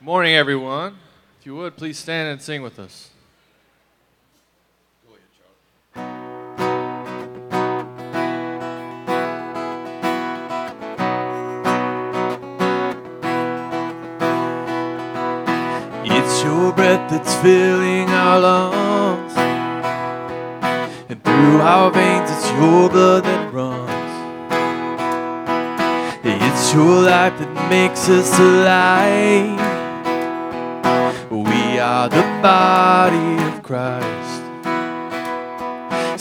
Good morning, everyone. If you would, please stand and sing with us. It's your breath that's filling our lungs, and through our veins it's your blood that runs. It's your life that makes us alive. We are the body of Christ.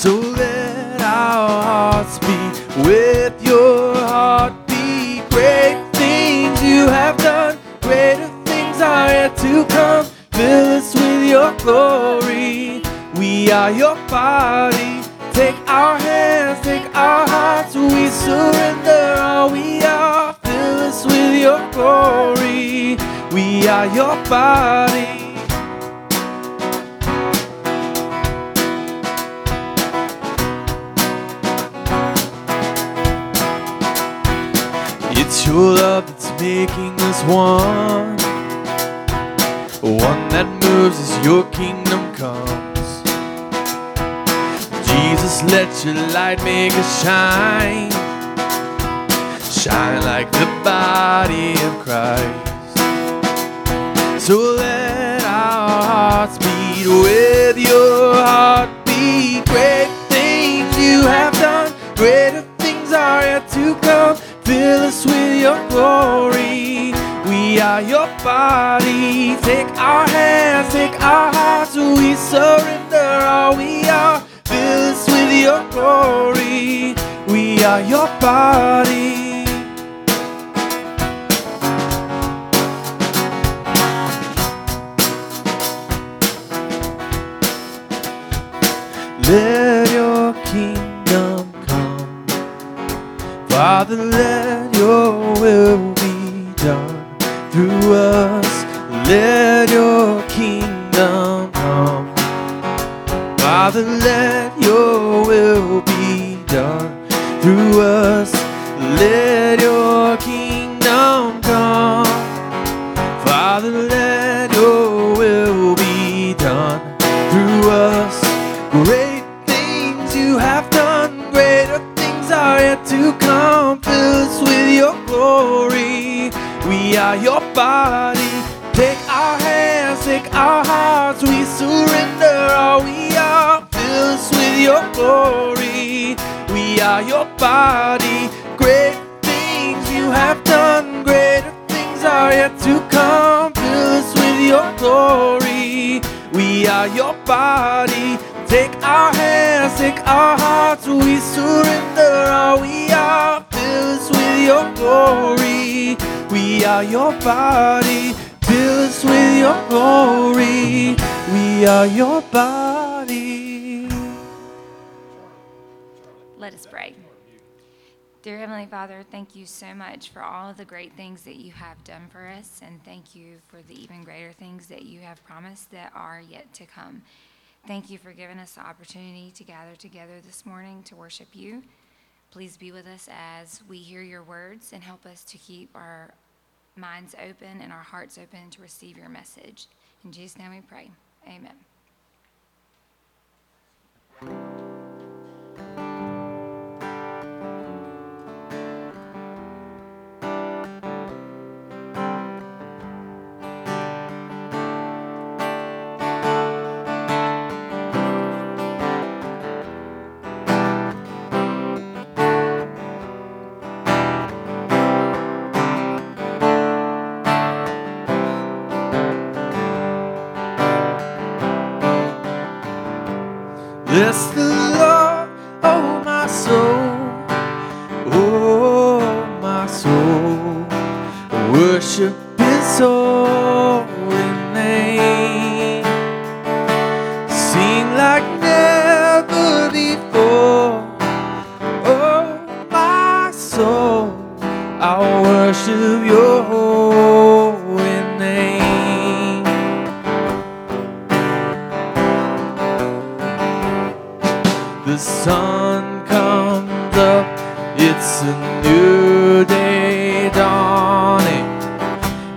So let our hearts beat with your heartbeat. Great things you have done, greater are yet to come. Fill us with your glory. We are your body. Take our hands, take our hearts. We surrender all we are. Fill us with your glory. We are your body. It's your love that's making us one. One that moves as your kingdom comes. Jesus, let your light make us shine. Shine like the body of Christ. So let our hearts beat with your heartbeat. Great things you have done, greater things are yet to come. Fill us with your glory. We are your body. Take our hands, take our hearts. We surrender all we are. Fill us with your glory. We are your body. Let your kingdom come. Father, let your will be done through us. Let your kingdom come. Father, let your will be done through us. Let your kingdom come. Father, let your will be done through us. Great things you have done, greater things are yet to come. Fill us with your glory. We are your body. Take our hands, take our hearts. We surrender all we are. Fill us with your glory. We are your body. Great things you have done, greater things are yet to come. Fill us with your glory. We are your body. Take our hands, take our hearts. We surrender all we are. Fill us with your glory. We are your body. Fill us with your glory. We are your body. Let us pray. Dear Heavenly Father, thank you so much for all of the great things that you have done for us, and thank you for the even greater things that you have promised that are yet to come. Thank you for giving us the opportunity to gather together this morning to worship you. Please be with us as we hear your words, and help us to keep our minds open and our hearts open to receive your message. In Jesus' name we pray. Amen. Bless the Lord, oh my soul, oh my soul. Worship His holy name. Sing like never before, oh my soul. I'll worship your holy name. The sun comes up, it's a new day dawning.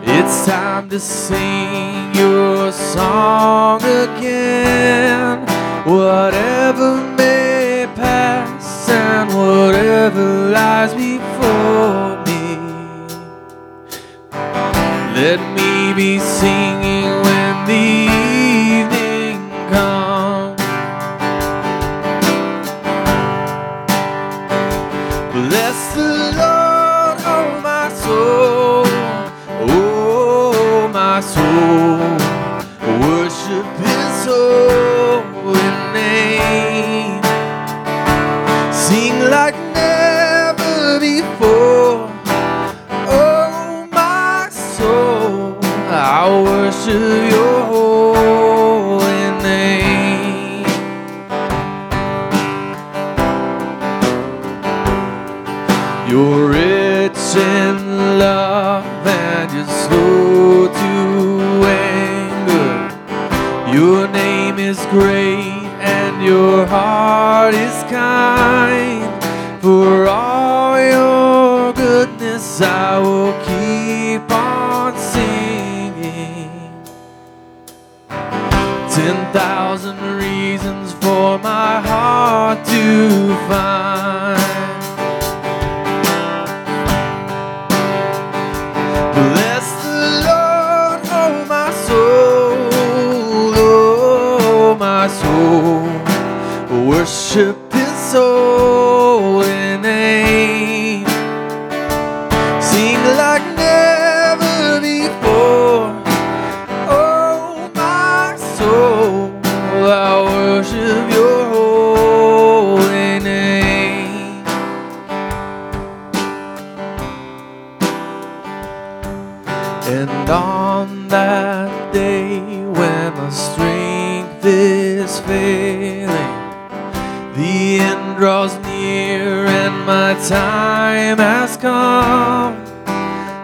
It It's time to sing your song again. Whatever may pass and whatever lies before me, let me be singing when the evening comes. Bless the Lord, oh my soul, oh my soul, worship His holy name. Sing like never before, oh my soul, I worship Your holy name. You're rich in love and You're slow to anger. Your name is great and Your heart is kind. For all Your goodness I will keep on singing. 10,000 reasons for my heart to find. Bless the Lord, oh my soul, oh my soul, worship His holy name. Sing like never before, oh my soul, I worship Your holy name. And on that day when my strength is failing, the end draws near and my time has come,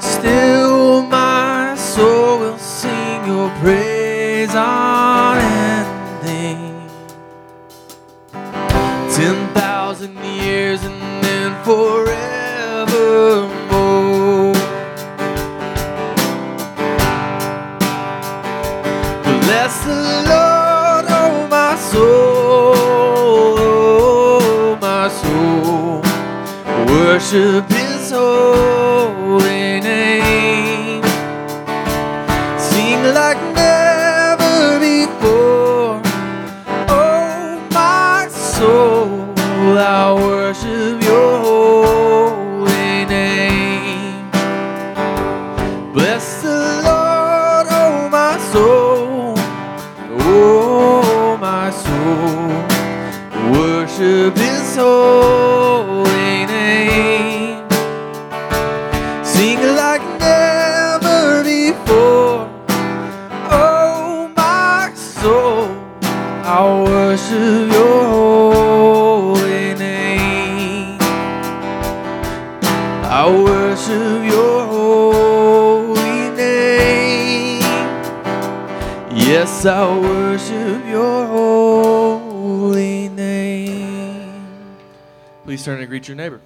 still my soul will sing Your praise unending. 10,000 years and then forevermore. Bless the Lord, oh my soul, oh my soul, worship His holy name. Sing like never before, oh my soul, I worship Your holy name. Bless the Lord, oh my soul, oh my soul, worship His holy name. Sing like never before, oh my soul, I worship Your holy name. I worship Your holy name. Yes, I worship Your holy name. Please turn and greet your neighbor.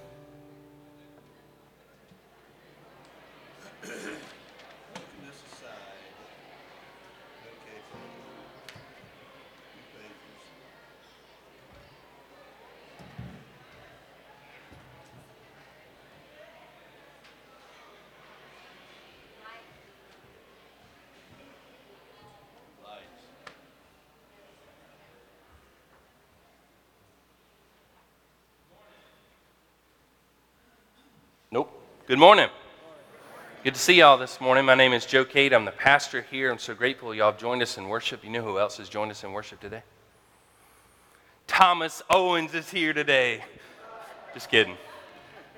Good morning. Good to see y'all this morning. My name is Joe Kate. I'm the pastor here. I'm so grateful y'all have joined us in worship. You know who else has joined us in worship today? Thomas Owens is here today. Just kidding.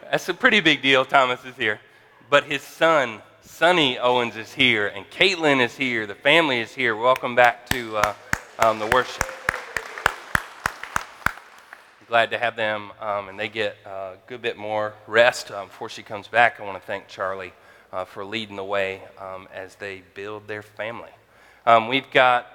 That's a pretty big deal, Thomas is here. But his son, Sonny Owens, is here, and Caitlin is here. The family is here. Welcome back to the worship. Glad to have them, and they get a good bit more rest before she comes back. I want to thank Charlie for leading the way as they build their family. We've got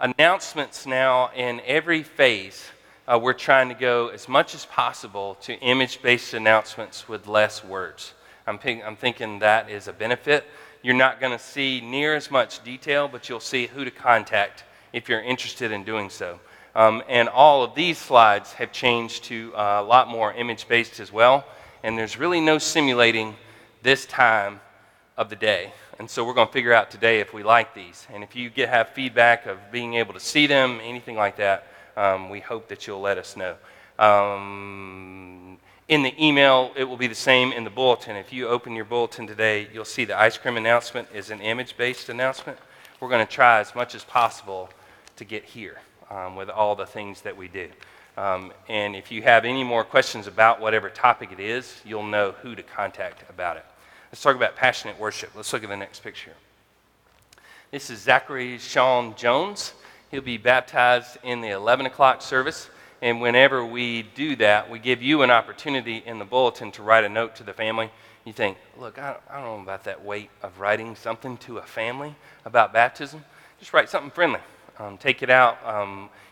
announcements now in every phase. We're trying to go as much as possible to image-based announcements with less words. I'm thinking that is a benefit. You're not going to see near as much detail, but you'll see who to contact if you're interested in doing so. And all of these slides have changed to a lot more image-based as well. And there's really no simulating this time of the day. And so we're going to figure out today if we like these. And if you have feedback of being able to see them, anything like that, we hope that you'll let us know. In the email, it will be the same in the bulletin. If you open your bulletin today, you'll see the ice cream announcement is an image-based announcement. We're going to try as much as possible to get here with all the things that we do. And if you have any more questions about whatever topic it is, you'll know who to contact about it. Let's talk about passionate worship. Let's look at the next picture. This is Zachary Sean Jones. He'll be baptized in the 11 o'clock service. And whenever we do that, we give you an opportunity in the bulletin to write a note to the family. You think, look, I don't know about that weight of writing something to a family about baptism. Just write something friendly. Take it out.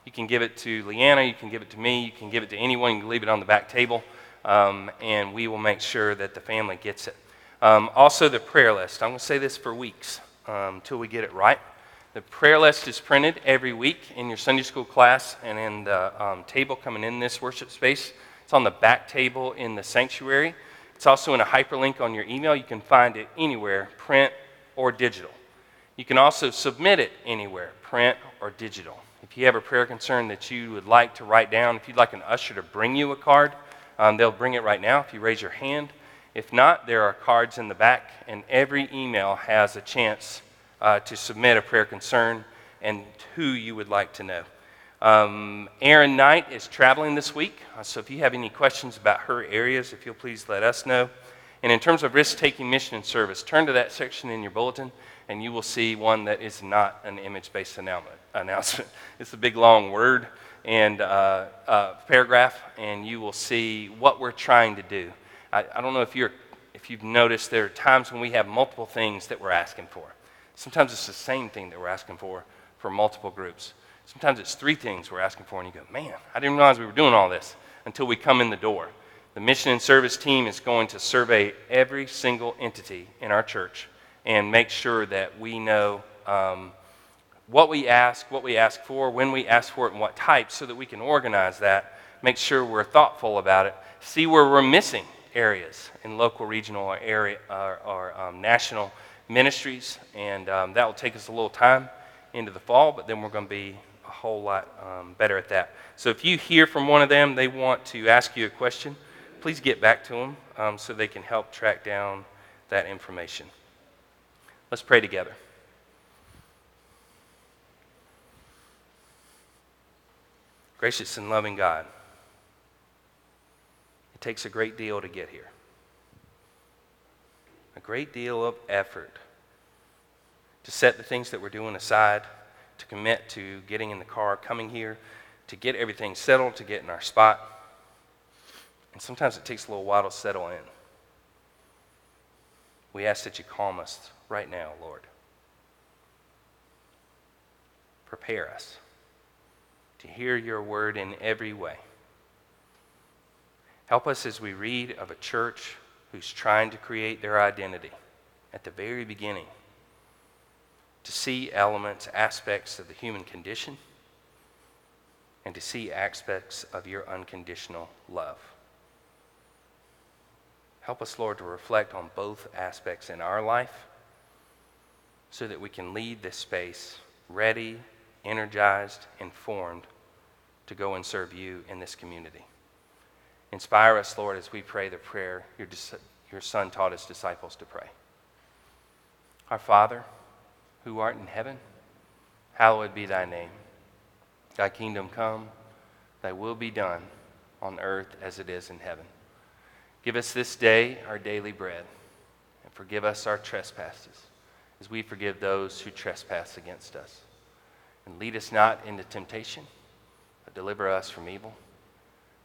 You can give it to Leanna. You can give it to me. You can give it to anyone. You can leave it on the back table. And we will make sure that the family gets it. Also, the prayer list. I'm going to say this for weeks until we get it right. The prayer list is printed every week in your Sunday school class and in the table coming in this worship space. It's on the back table in the sanctuary. It's also in a hyperlink on your email. You can find it anywhere, print or digital. You can also submit it anywhere, print or digital. If you have a prayer concern that you would like to write down, if you'd like an usher to bring you a card, they'll bring it right now if you raise your hand. If not, there are cards in the back, and every email has a chance to submit a prayer concern and who you would like to know. Erin Knight is traveling this week, so if you have any questions about her areas, if you'll please let us know. And in terms of risk-taking mission and service, turn to that section in your bulletin, and you will see one that is not an image-based announcement. It's a big, long word and paragraph, and you will see what we're trying to do. I don't know if you've noticed there are times when we have multiple things that we're asking for. Sometimes it's the same thing that we're asking for multiple groups. Sometimes it's three things we're asking for, and you go, man, I didn't realize we were doing all this until we come in the door. The mission and service team is going to survey every single entity in our church and make sure that we know what we ask for, when we ask for it, and what type, so that we can organize that, make sure we're thoughtful about it, see where we're missing areas in local, regional, or area, or national ministries, and that will take us a little time into the fall, but then we're going to be a whole lot better at that. So if you hear from one of them, they want to ask you a question, please get back to them so they can help track down that information. Let's pray together. Gracious and loving God, it takes a great deal to get here. A great deal of effort to set the things that we're doing aside, to commit to getting in the car, coming here, to get everything settled, to get in our spot. And sometimes it takes a little while to settle in. We ask that you calm us right now, Lord. Prepare us to hear your word in every way. Help us as we read of a church who's trying to create their identity at the very beginning, to see elements, aspects of the human condition, and to see aspects of your unconditional love. Help us, Lord, to reflect on both aspects in our life so that we can leave this space ready, energized, informed to go and serve you in this community. Inspire us, Lord, as we pray the prayer your Son taught his disciples to pray. Our Father, who art in heaven, hallowed be thy name. Thy kingdom come, thy will be done on earth as it is in heaven. Give us this day our daily bread, and forgive us our trespasses, as we forgive those who trespass against us. And lead us not into temptation, but deliver us from evil.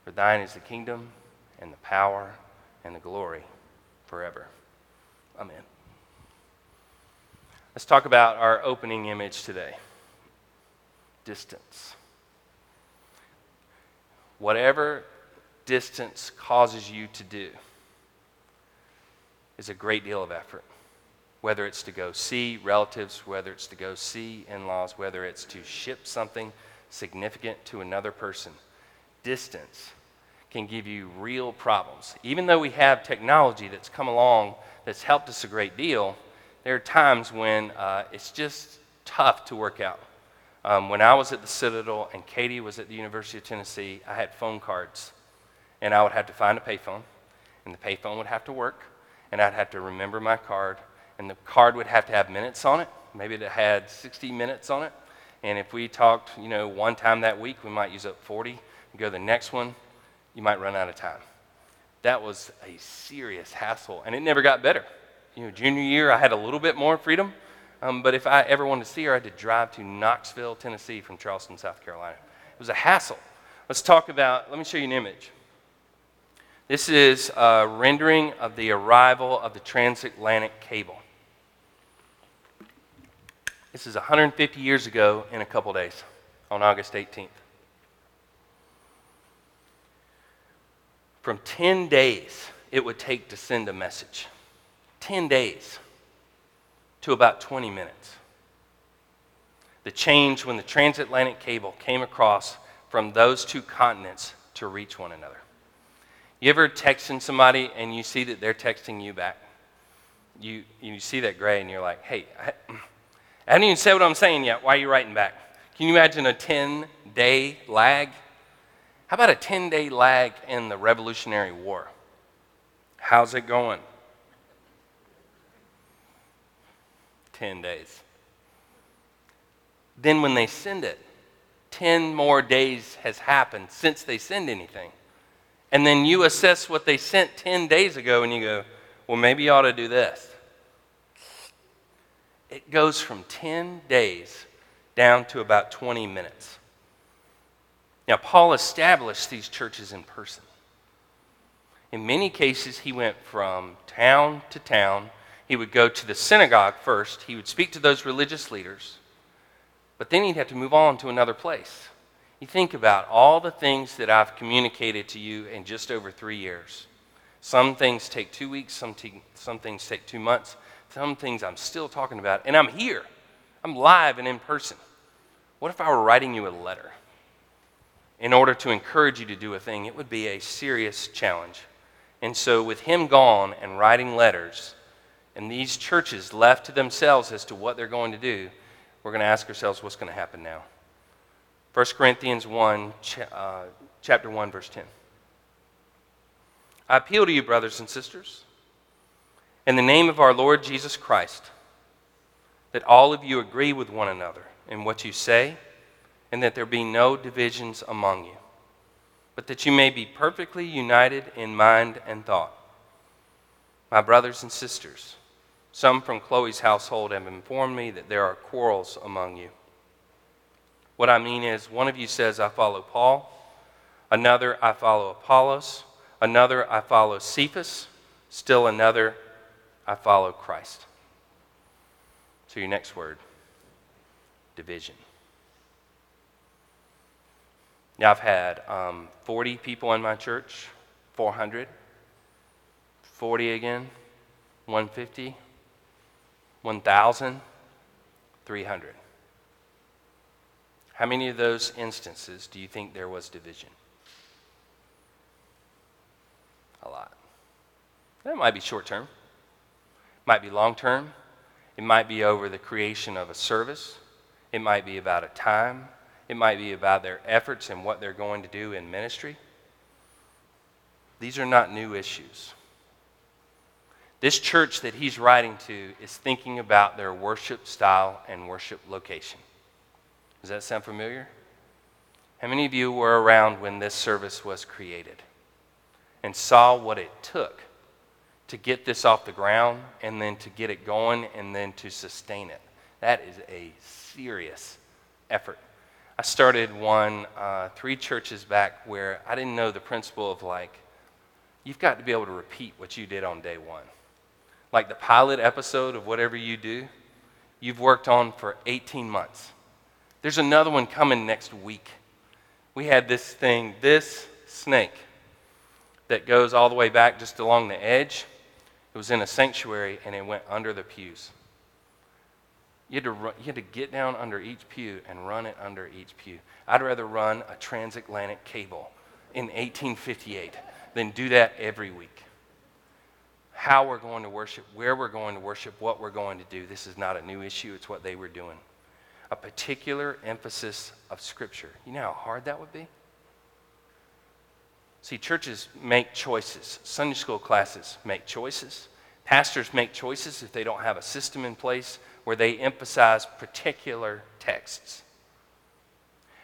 For thine is the kingdom, and the power, and the glory forever. Amen. Let's talk about our opening image today. Distance. Whatever distance causes you to do is a great deal of effort. whether it's to go see relatives, whether it's to go see in-laws, whether it's to ship something significant to another person. Distance can give you real problems. Even though we have technology that's come along that's helped us a great deal, there are times when it's just tough to work out. When I was at the Citadel and Katie was at the University of Tennessee, I had phone cards, and I would have to find a payphone, and the payphone would have to work, and I'd have to remember my card, and the card would have to have minutes on it. Maybe it had 60 minutes on it, and if we talked, one time that week, we might use up 40, and go to the next one, you might run out of time. That was a serious hassle, and it never got better. Junior year, I had a little bit more freedom, but if I ever wanted to see her, I had to drive to Knoxville, Tennessee from Charleston, South Carolina. It was a hassle. Let me show you an image. This is a rendering of the arrival of the transatlantic cable. This is 150 years ago in a couple days, on August 18th. From 10 days it would take to send a message. 10 days to about 20 minutes. The change when the transatlantic cable came across from those two continents to reach one another. You ever texting somebody and you see that they're texting you back? You see that gray and you're like, hey, I haven't even said what I'm saying yet. Why are you writing back? Can you imagine a 10-day lag? How about a 10-day lag in the Revolutionary War? How's it going? 10 days. Then when they send it, 10 more days has happened since they send anything. And then you assess what they sent 10 days ago and you go, well, maybe you ought to do this. It goes from 10 days down to about 20 minutes. Now, Paul established these churches in person. In many cases, he went from town to town. He would go to the synagogue first. He would speak to those religious leaders. But then he'd have to move on to another place. You think about all the things that I've communicated to you in just over 3 years. Some things take 2 weeks. Some things take 2 months. Some things I'm still talking about. And I'm here. I'm live and in person. What if I were writing you a letter in order to encourage you to do a thing? It would be a serious challenge. And so with him gone and writing letters, and these churches left to themselves as to what they're going to do, we're going to ask ourselves what's going to happen now. 1 Corinthians 1, chapter 1, verse 10. I appeal to you, brothers and sisters, in the name of our Lord Jesus Christ, that all of you agree with one another in what you say, and that there be no divisions among you, but that you may be perfectly united in mind and thought. My brothers and sisters, some from Chloe's household have informed me that there are quarrels among you. What I mean is, one of you says, I follow Paul, another, I follow Apollos, another, I follow Cephas, still another, I follow Christ. So your next word, division. Now I've had 40 people in my church, 400. 40 again, 150, 1,000, 300. How many of those instances do you think there was division? A lot. That might be short term. Might be long term. It might be over the creation of a service. It might be about a time. It might be about their efforts and what they're going to do in ministry. These are not new issues. This church that he's writing to is thinking about their worship style and worship location. Does that sound familiar? How many of you were around when this service was created and saw what it took to get this off the ground and then to get it going and then to sustain it? That is a serious effort. I started three churches back where I didn't know the principle of you've got to be able to repeat what you did on day one. Like the pilot episode of whatever you do, you've worked on for 18 months. There's another one coming next week. We had this snake that goes all the way back just along the edge. It was in a sanctuary, and it went under the pews. You had to get down under each pew and run it under each pew. I'd rather run a transatlantic cable in 1858 than do that every week. How we're going to worship, where we're going to worship, what we're going to do, this is not a new issue. It's what they were doing. A particular emphasis of Scripture. You know how hard that would be? See, churches make choices. Sunday school classes make choices. Pastors make choices if they don't have a system in place where they emphasize particular texts.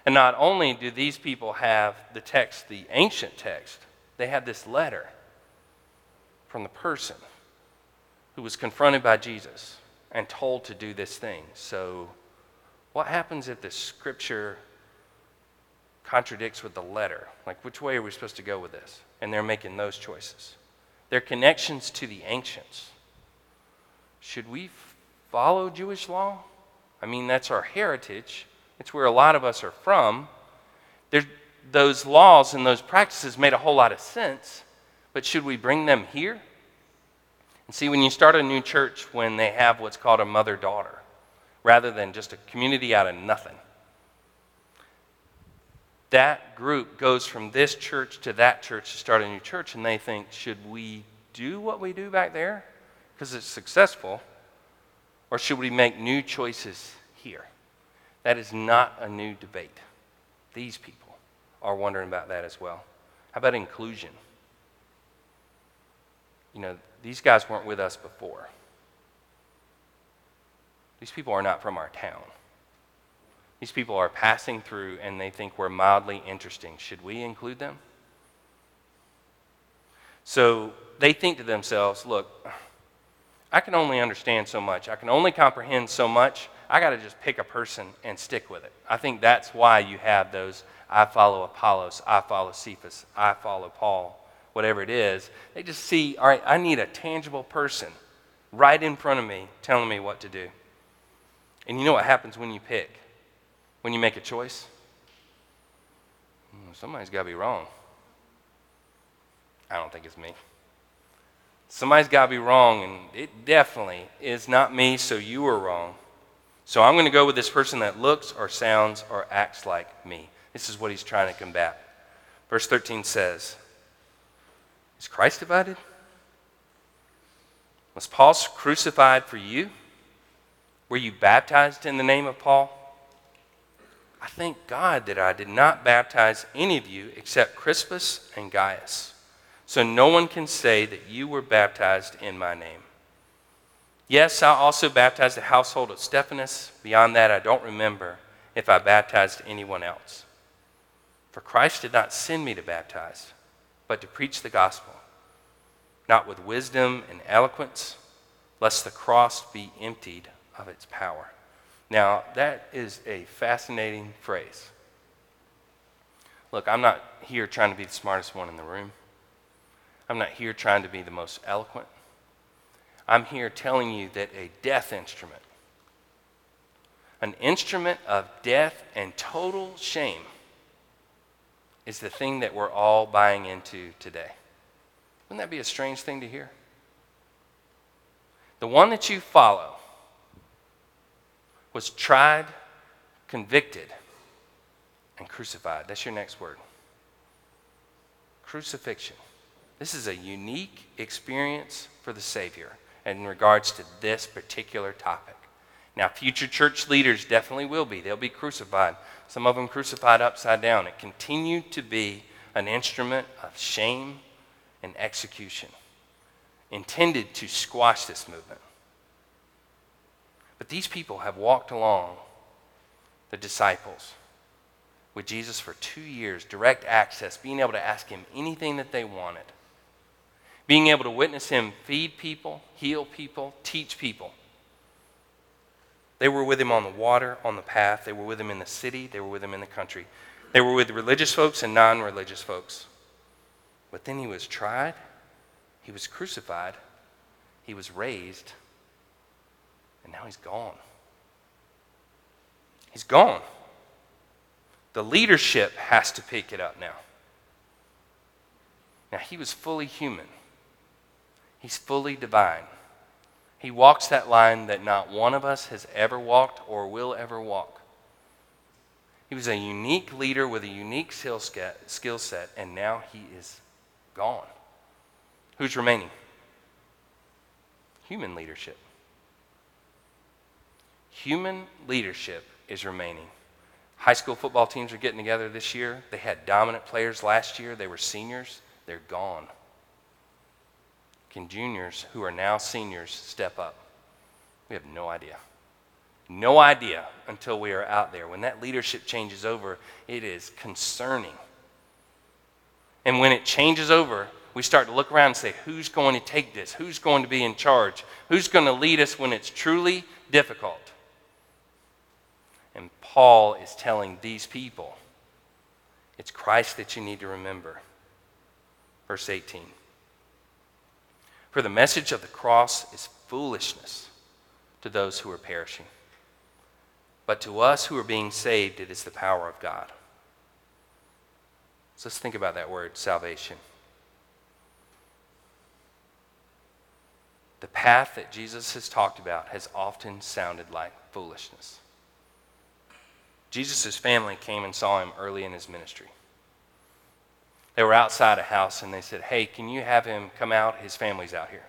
And not only do these people have the text, the ancient text, they had this letter from the person who was confronted by Jesus and told to do this thing. So what happens if the Scripture contradicts with the letter? Like, which way are we supposed to go with this? And they're making those choices. Their connections to the ancients. Should we follow Jewish law? I mean, that's our heritage. It's where a lot of us are from. Those laws and those practices made a whole lot of sense, but should we bring them here? And see, when you start a new church, when they have what's called a mother-daughter, rather than just a community out of nothing, that group goes from this church to that church to start a new church, and they think, should we do what we do back there because it's successful, or should we make new choices here? That is not a new debate. These people are wondering about that as well. How about inclusion? You know, these guys weren't with us before. These people are not from our town. These people are passing through, and they think we're mildly interesting. Should we include them? So they think to themselves, look, I can only understand so much. I can only comprehend so much. I got to just pick a person and stick with it. I think that's why you have those, I follow Apollos, I follow Cephas, I follow Paul, whatever it is. They just see, all right, I need a tangible person right in front of me telling me what to do. And you know what happens when you pick? When you make a choice, somebody's got to be wrong. I don't think it's me. Somebody's got to be wrong, and it definitely is not me, so you were wrong. So I'm going to go with this person that looks or sounds or acts like me. This is what he's trying to combat. Verse 13 says, is Christ divided? Was Paul crucified for you? Were you baptized in the name of Paul? I thank God that I did not baptize any of you except Crispus and Gaius, so no one can say that you were baptized in my name. Yes, I also baptized the household of Stephanas. Beyond that, I don't remember if I baptized anyone else. For Christ did not send me to baptize, but to preach the gospel, not with wisdom and eloquence, lest the cross be emptied of its power. Now, that is a fascinating phrase. Look, I'm not here trying to be the smartest one in the room. I'm not here trying to be the most eloquent. I'm here telling you that a death instrument, an instrument of death and total shame, is the thing that we're all buying into today. Wouldn't that be a strange thing to hear? The one that you follow was tried, convicted, and crucified. That's your next word. Crucifixion. This is a unique experience for the Savior in regards to this particular topic. Now, future church leaders definitely will be. They'll be crucified. Some of them crucified upside down. It continued to be an instrument of shame and execution intended to squash this movement. But these people have walked along, the disciples, with Jesus for 2 years, direct access, being able to ask him anything that they wanted, being able to witness him feed people, heal people, teach people. They were with him on the water, on the path. They were with him in the city. They were with him in the country. They were with religious folks and non-religious folks. But then he was tried, he was crucified, he was raised, and now he's gone. He's gone. The leadership has to pick it up now. Now, he was fully human. He's fully divine. He walks that line that not one of us has ever walked or will ever walk. He was a unique leader with a unique skill set, and now he is gone. Who's remaining? Human leadership. Human leadership is remaining. High school football teams are getting together this year. They had dominant players last year. They were seniors. They're gone. Can juniors who are now seniors step up? We have no idea. No idea until we are out there. When that leadership changes over, it is concerning. And when it changes over, we start to look around and say, who's going to take this? Who's going to be in charge? Who's going to lead us when it's truly difficult? And Paul is telling these people, it's Christ that you need to remember. Verse 18. For the message of the cross is foolishness to those who are perishing, but to us who are being saved, it is the power of God. So let's think about that word, salvation. The path that Jesus has talked about has often sounded like foolishness. Jesus' family came and saw him early in his ministry. They were outside a house and they said, hey, can you have him come out? His family's out here.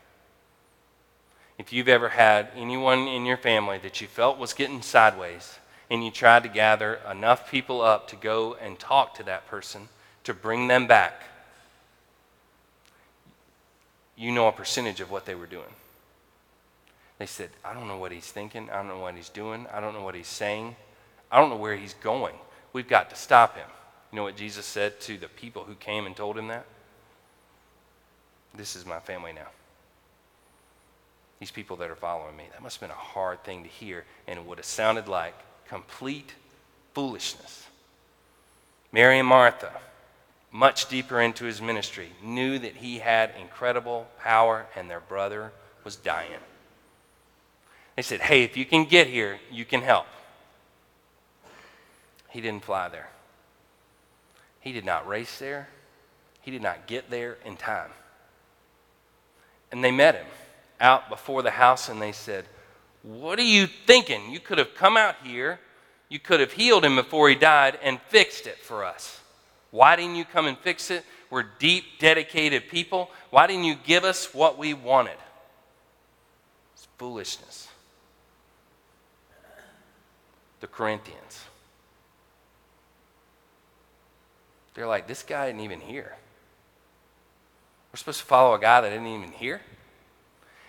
If you've ever had anyone in your family that you felt was getting sideways and you tried to gather enough people up to go and talk to that person to bring them back, you know a percentage of what they were doing. They said, I don't know what he's thinking. I don't know what he's doing. I don't know what he's saying. I don't know where he's going. We've got to stop him. You know what Jesus said to the people who came and told him that? This is my family now. These people that are following me. That must have been a hard thing to hear, and it would have sounded like complete foolishness. Mary and Martha, much deeper into his ministry, knew that he had incredible power and their brother was dying. They said, hey, if you can get here, you can help. He didn't fly there. He did not race there. He did not get there in time. And they met him out before the house, and they said, what are you thinking? You could have come out here. You could have healed him before he died and fixed it for us. Why didn't you come and fix it? We're deep, dedicated people. Why didn't you give us what we wanted? It's foolishness. The Corinthians. They're like, this guy isn't even here. We're supposed to follow a guy that isn't even here?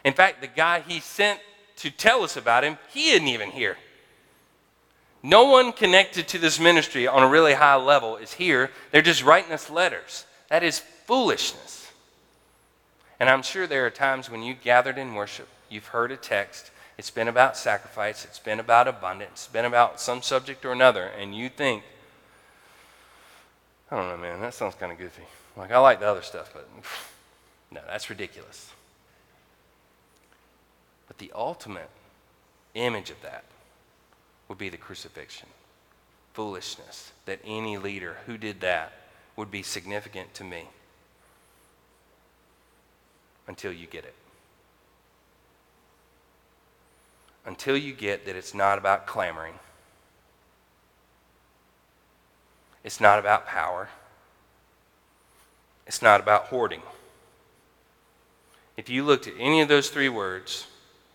In fact, the guy he sent to tell us about him, he isn't even here. No one connected to this ministry on a really high level is here. They're just writing us letters. That is foolishness. And I'm sure there are times when you gathered in worship, you've heard a text, it's been about sacrifice, it's been about abundance, it's been about some subject or another, and you think, I don't know, man, that sounds kind of goofy. Like, I like the other stuff, but no, that's ridiculous. But the ultimate image of that would be the crucifixion. Foolishness that any leader who did that would be significant to me until you get it. Until you get that it's not about clamoring. It's not about power. It's not about hoarding. If you looked at any of those three words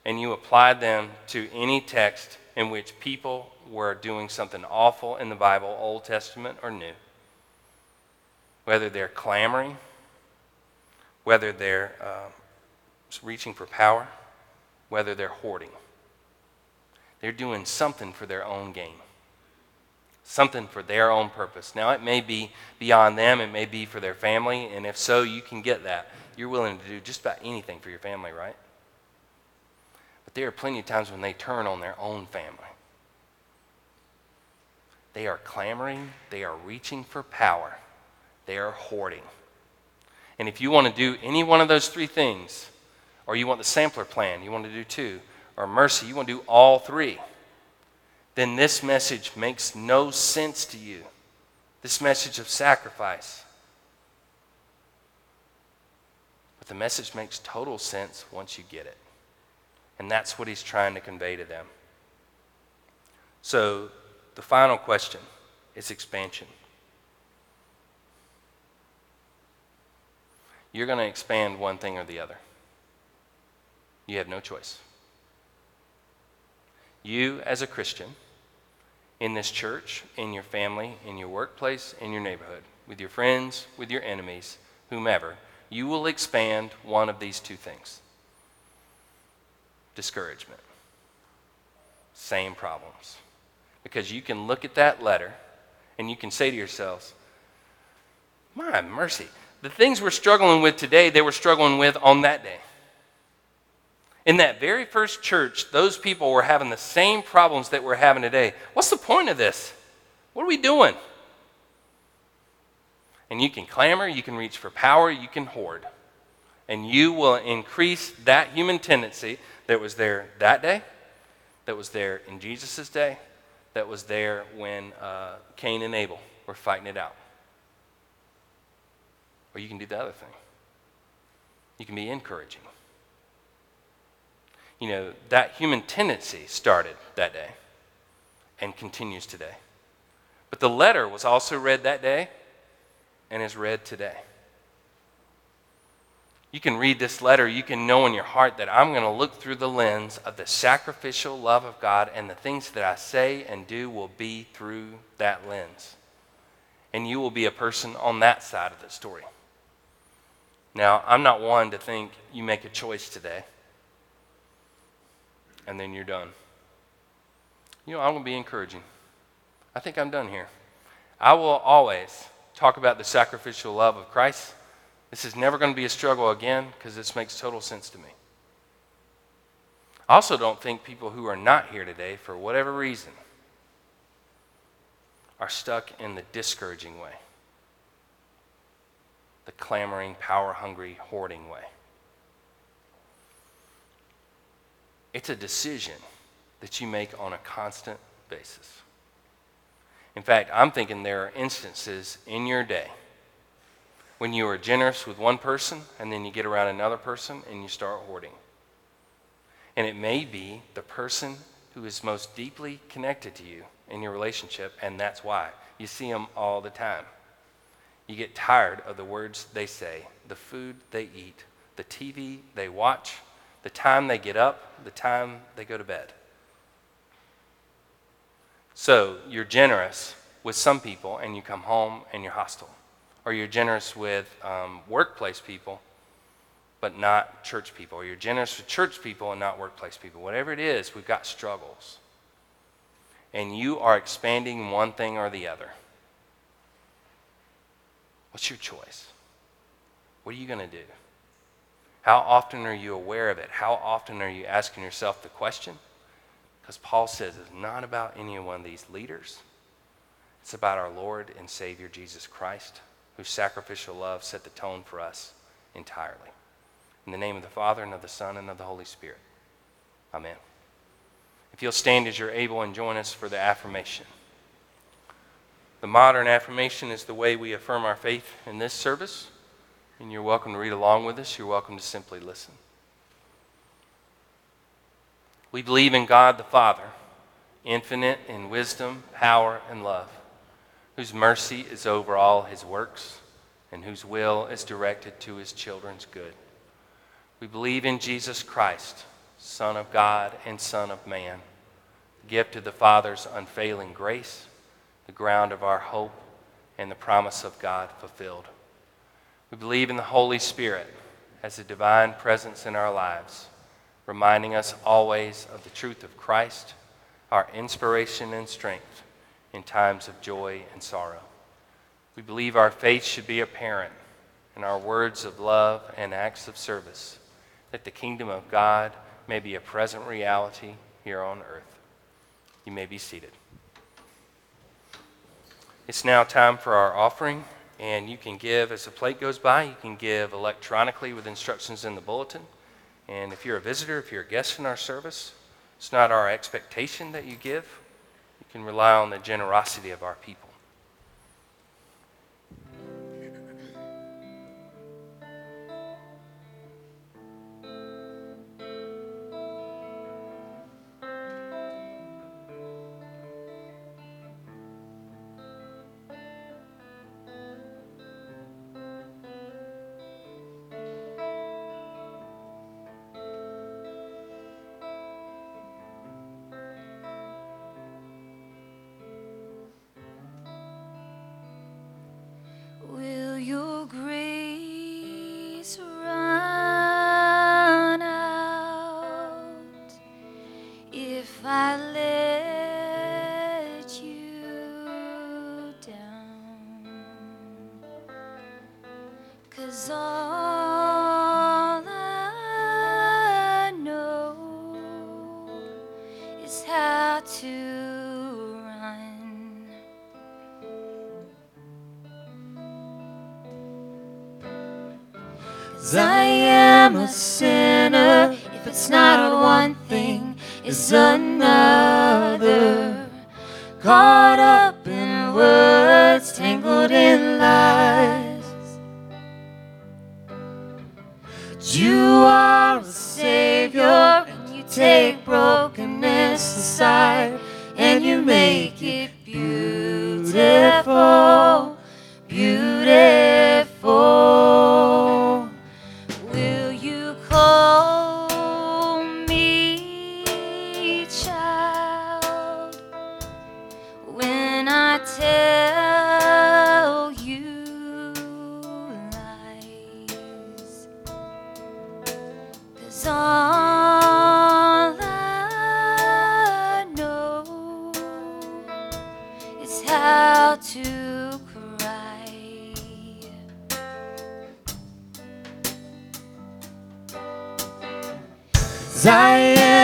and you applied them to any text in which people were doing something awful in the Bible, Old Testament or New. Whether they're clamoring, whether they're reaching for power, whether they're hoarding. They're doing something for their own gain. Something for their own purpose. Now, it may be beyond them. It may be for their family. And if so, you can get that. You're willing to do just about anything for your family, right? There are plenty of times when they turn on their own family. They are clamoring. They are reaching for power. They are hoarding. And if you want to do any one of those three things, or you want the sampler plan, you want to do two, or mercy, you want to do all three, then this message makes no sense to you. This message of sacrifice. But the message makes total sense once you get it. And that's what he's trying to convey to them. So the final question is expansion. You're going to expand one thing or the other. You have no choice. You, as a Christian, in this church, in your family, in your workplace, in your neighborhood, with your friends, with your enemies, whomever, you will expand one of these two things. Discouragement. Same problems. Because you can look at that letter and you can say to yourselves, my mercy, the things we're struggling with today, they were struggling with on that day. In that very first church, those people were having the same problems that we're having today. What's the point of this? What are we doing? And you can clamor, you can reach for power, you can hoard. And you will increase that human tendency that was there that day, that was there in Jesus' day, that was there when Cain and Abel were fighting it out. Or you can do the other thing. You can be encouraging. You know, that human tendency started that day and continues today. But the letter was also read that day and is read today. You can read this letter, you can know in your heart that I'm going to look through the lens of the sacrificial love of God, and the things that I say and do will be through that lens. And you will be a person on that side of the story. Now, I'm not one to think you make a choice today and then you're done. You know, I'm going to be encouraging. I think I'm done here. I will always talk about the sacrificial love of Christ. This is never going to be a struggle again, because this makes total sense to me. I also don't think people who are not here today, for whatever reason, are stuck in the discouraging way, the clamoring, power-hungry, hoarding way. It's a decision that you make on a constant basis. In fact, I'm thinking there are instances in your day when you are generous with one person and then you get around another person and you start hoarding. And it may be the person who is most deeply connected to you in your relationship, and that's why. You see them all the time. You get tired of the words they say, the food they eat, the TV they watch, the time they get up, the time they go to bed. So you're generous with some people and you come home and you're hostile. Or you're generous with workplace people, but not church people. Or you're generous with church people and not workplace people. Whatever it is, we've got struggles. And you are expanding one thing or the other. What's your choice? What are you going to do? How often are you aware of it? How often are you asking yourself the question? Because Paul says it's not about any one of these leaders. It's about our Lord and Savior Jesus Christ, whose sacrificial love set the tone for us entirely. In the name of the Father, and of the Son, and of the Holy Spirit. Amen. If you'll stand as you're able and join us for the affirmation. The modern affirmation is the way we affirm our faith in this service, and you're welcome to read along with us. You're welcome to simply listen. We believe in God the Father, infinite in wisdom, power, and love, whose mercy is over all his works, and whose will is directed to his children's good. We believe in Jesus Christ, Son of God and Son of Man, the gift of the Father's unfailing grace, the ground of our hope, and the promise of God fulfilled. We believe in the Holy Spirit as a divine presence in our lives, reminding us always of the truth of Christ, our inspiration and strength in times of joy and sorrow. We believe our faith should be apparent in our words of love and acts of service, that the kingdom of God may be a present reality here on earth. You may be seated. It's now time for our offering, and you can give as the plate goes by. You can give electronically with instructions in the bulletin. And if you're a visitor, if you're a guest in our service, it's not our expectation that you give. Can rely on the generosity of our people. let you down, 'cause all I know is how to run. I am a sinner. If it's not one thing, it's another. Caught up in words, tangled in lies. But you are a savior, and you take brokenness aside, and you make it beautiful, beautiful. Tell you lies, 'cause all I know is how to cry. I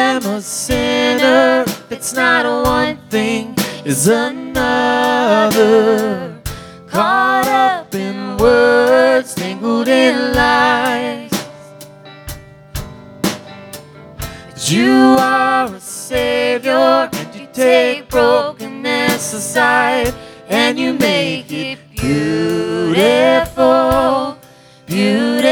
am a sinner. It's not one thing, it's another. Caught up in words, tangled in lies. But you are a savior, and you take brokenness aside, and you make it beautiful, beautiful.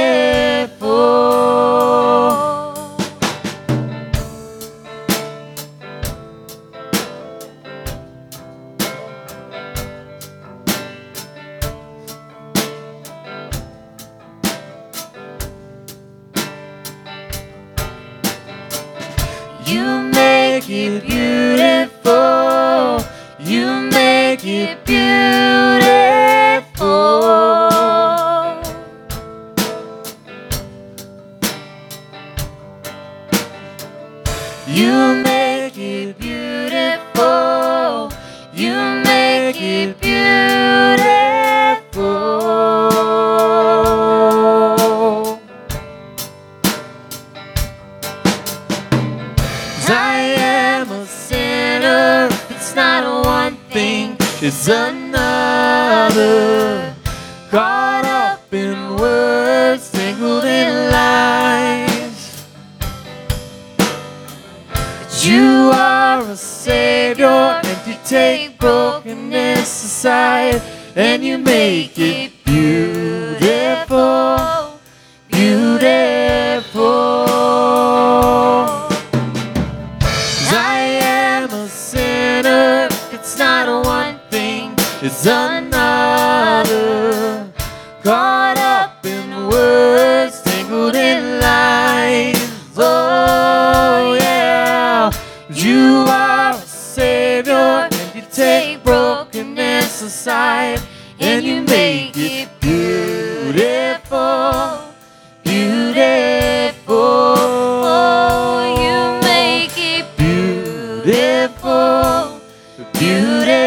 You make it beautiful, you make it beautiful. You make it beautiful, you make it beautiful. It's another. Caught up in words, tangled in lies. But you are a savior, and you take brokenness aside, and you make it beautiful, beautiful. It's another. Caught up in words, tangled in lies. Oh yeah. You are a savior, and you take brokenness aside, and you make it beautiful, beautiful. Oh, you make it beautiful, beautiful.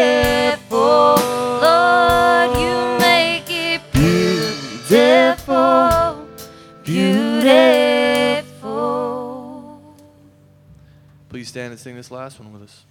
Please stand and sing this last one with us.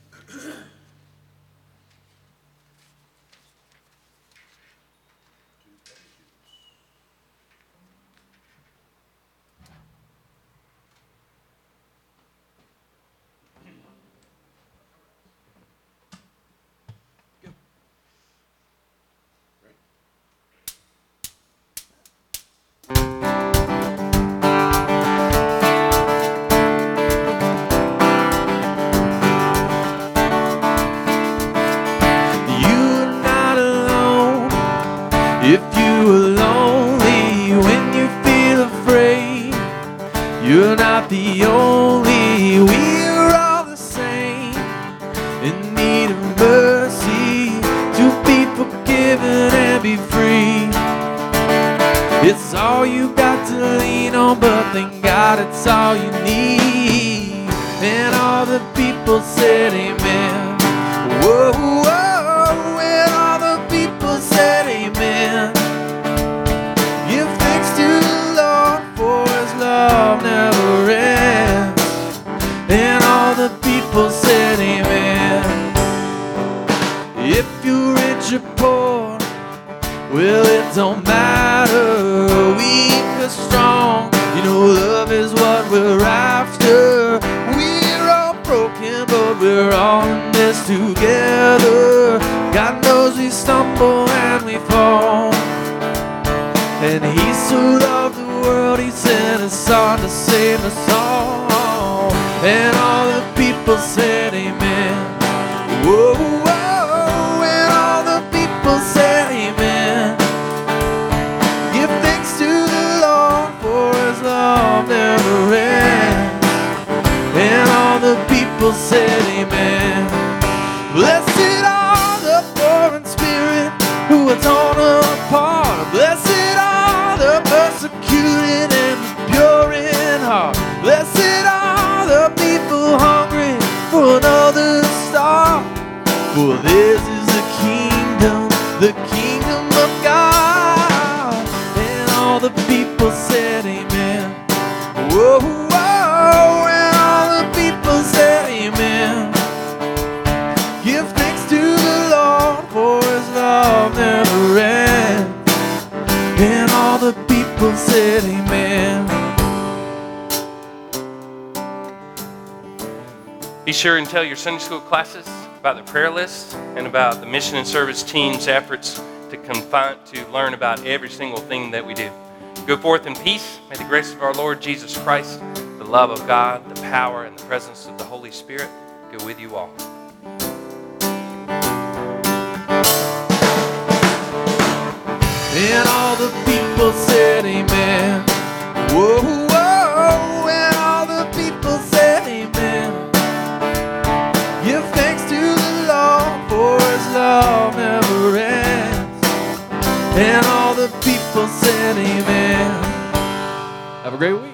You're not the only, we're all the same, in need of mercy, to be forgiven and be free. It's all you got to lean on, but thank God it's all you need. And all the people said amen. don't matter, weak or strong, you know love is what we're after. We're all broken, but we're all in this together. God knows we stumble and we fall, and He so loved the world, He sent His Son to save us all. And all the people said amen. Whoa, whoa, and all the people said amen. Give thanks to the Lord, for His love never ends. And all the people said amen. Blessed are the poor in spirit, who are torn apart. Blessed are the persecuted and the pure in heart. Blessed are the people hungry for another star. For this is the kingdom of God. And all the people said amen. Whoa, whoa, and all the people said amen. Give thanks to the Lord, for His love never ends. And all the people said amen. Be sure and tell your Sunday school classes about the prayer list and about the mission and service team's efforts to learn about every single thing that we do. Go forth in peace. May the grace of our Lord Jesus Christ, the love of God, the power and the presence of the Holy Spirit go with you all. And all the people said amen. Whoa, whoa, and all the people said amen. Give thanks to the Lord, for His love never ends. And all the people said amen. Have a great week.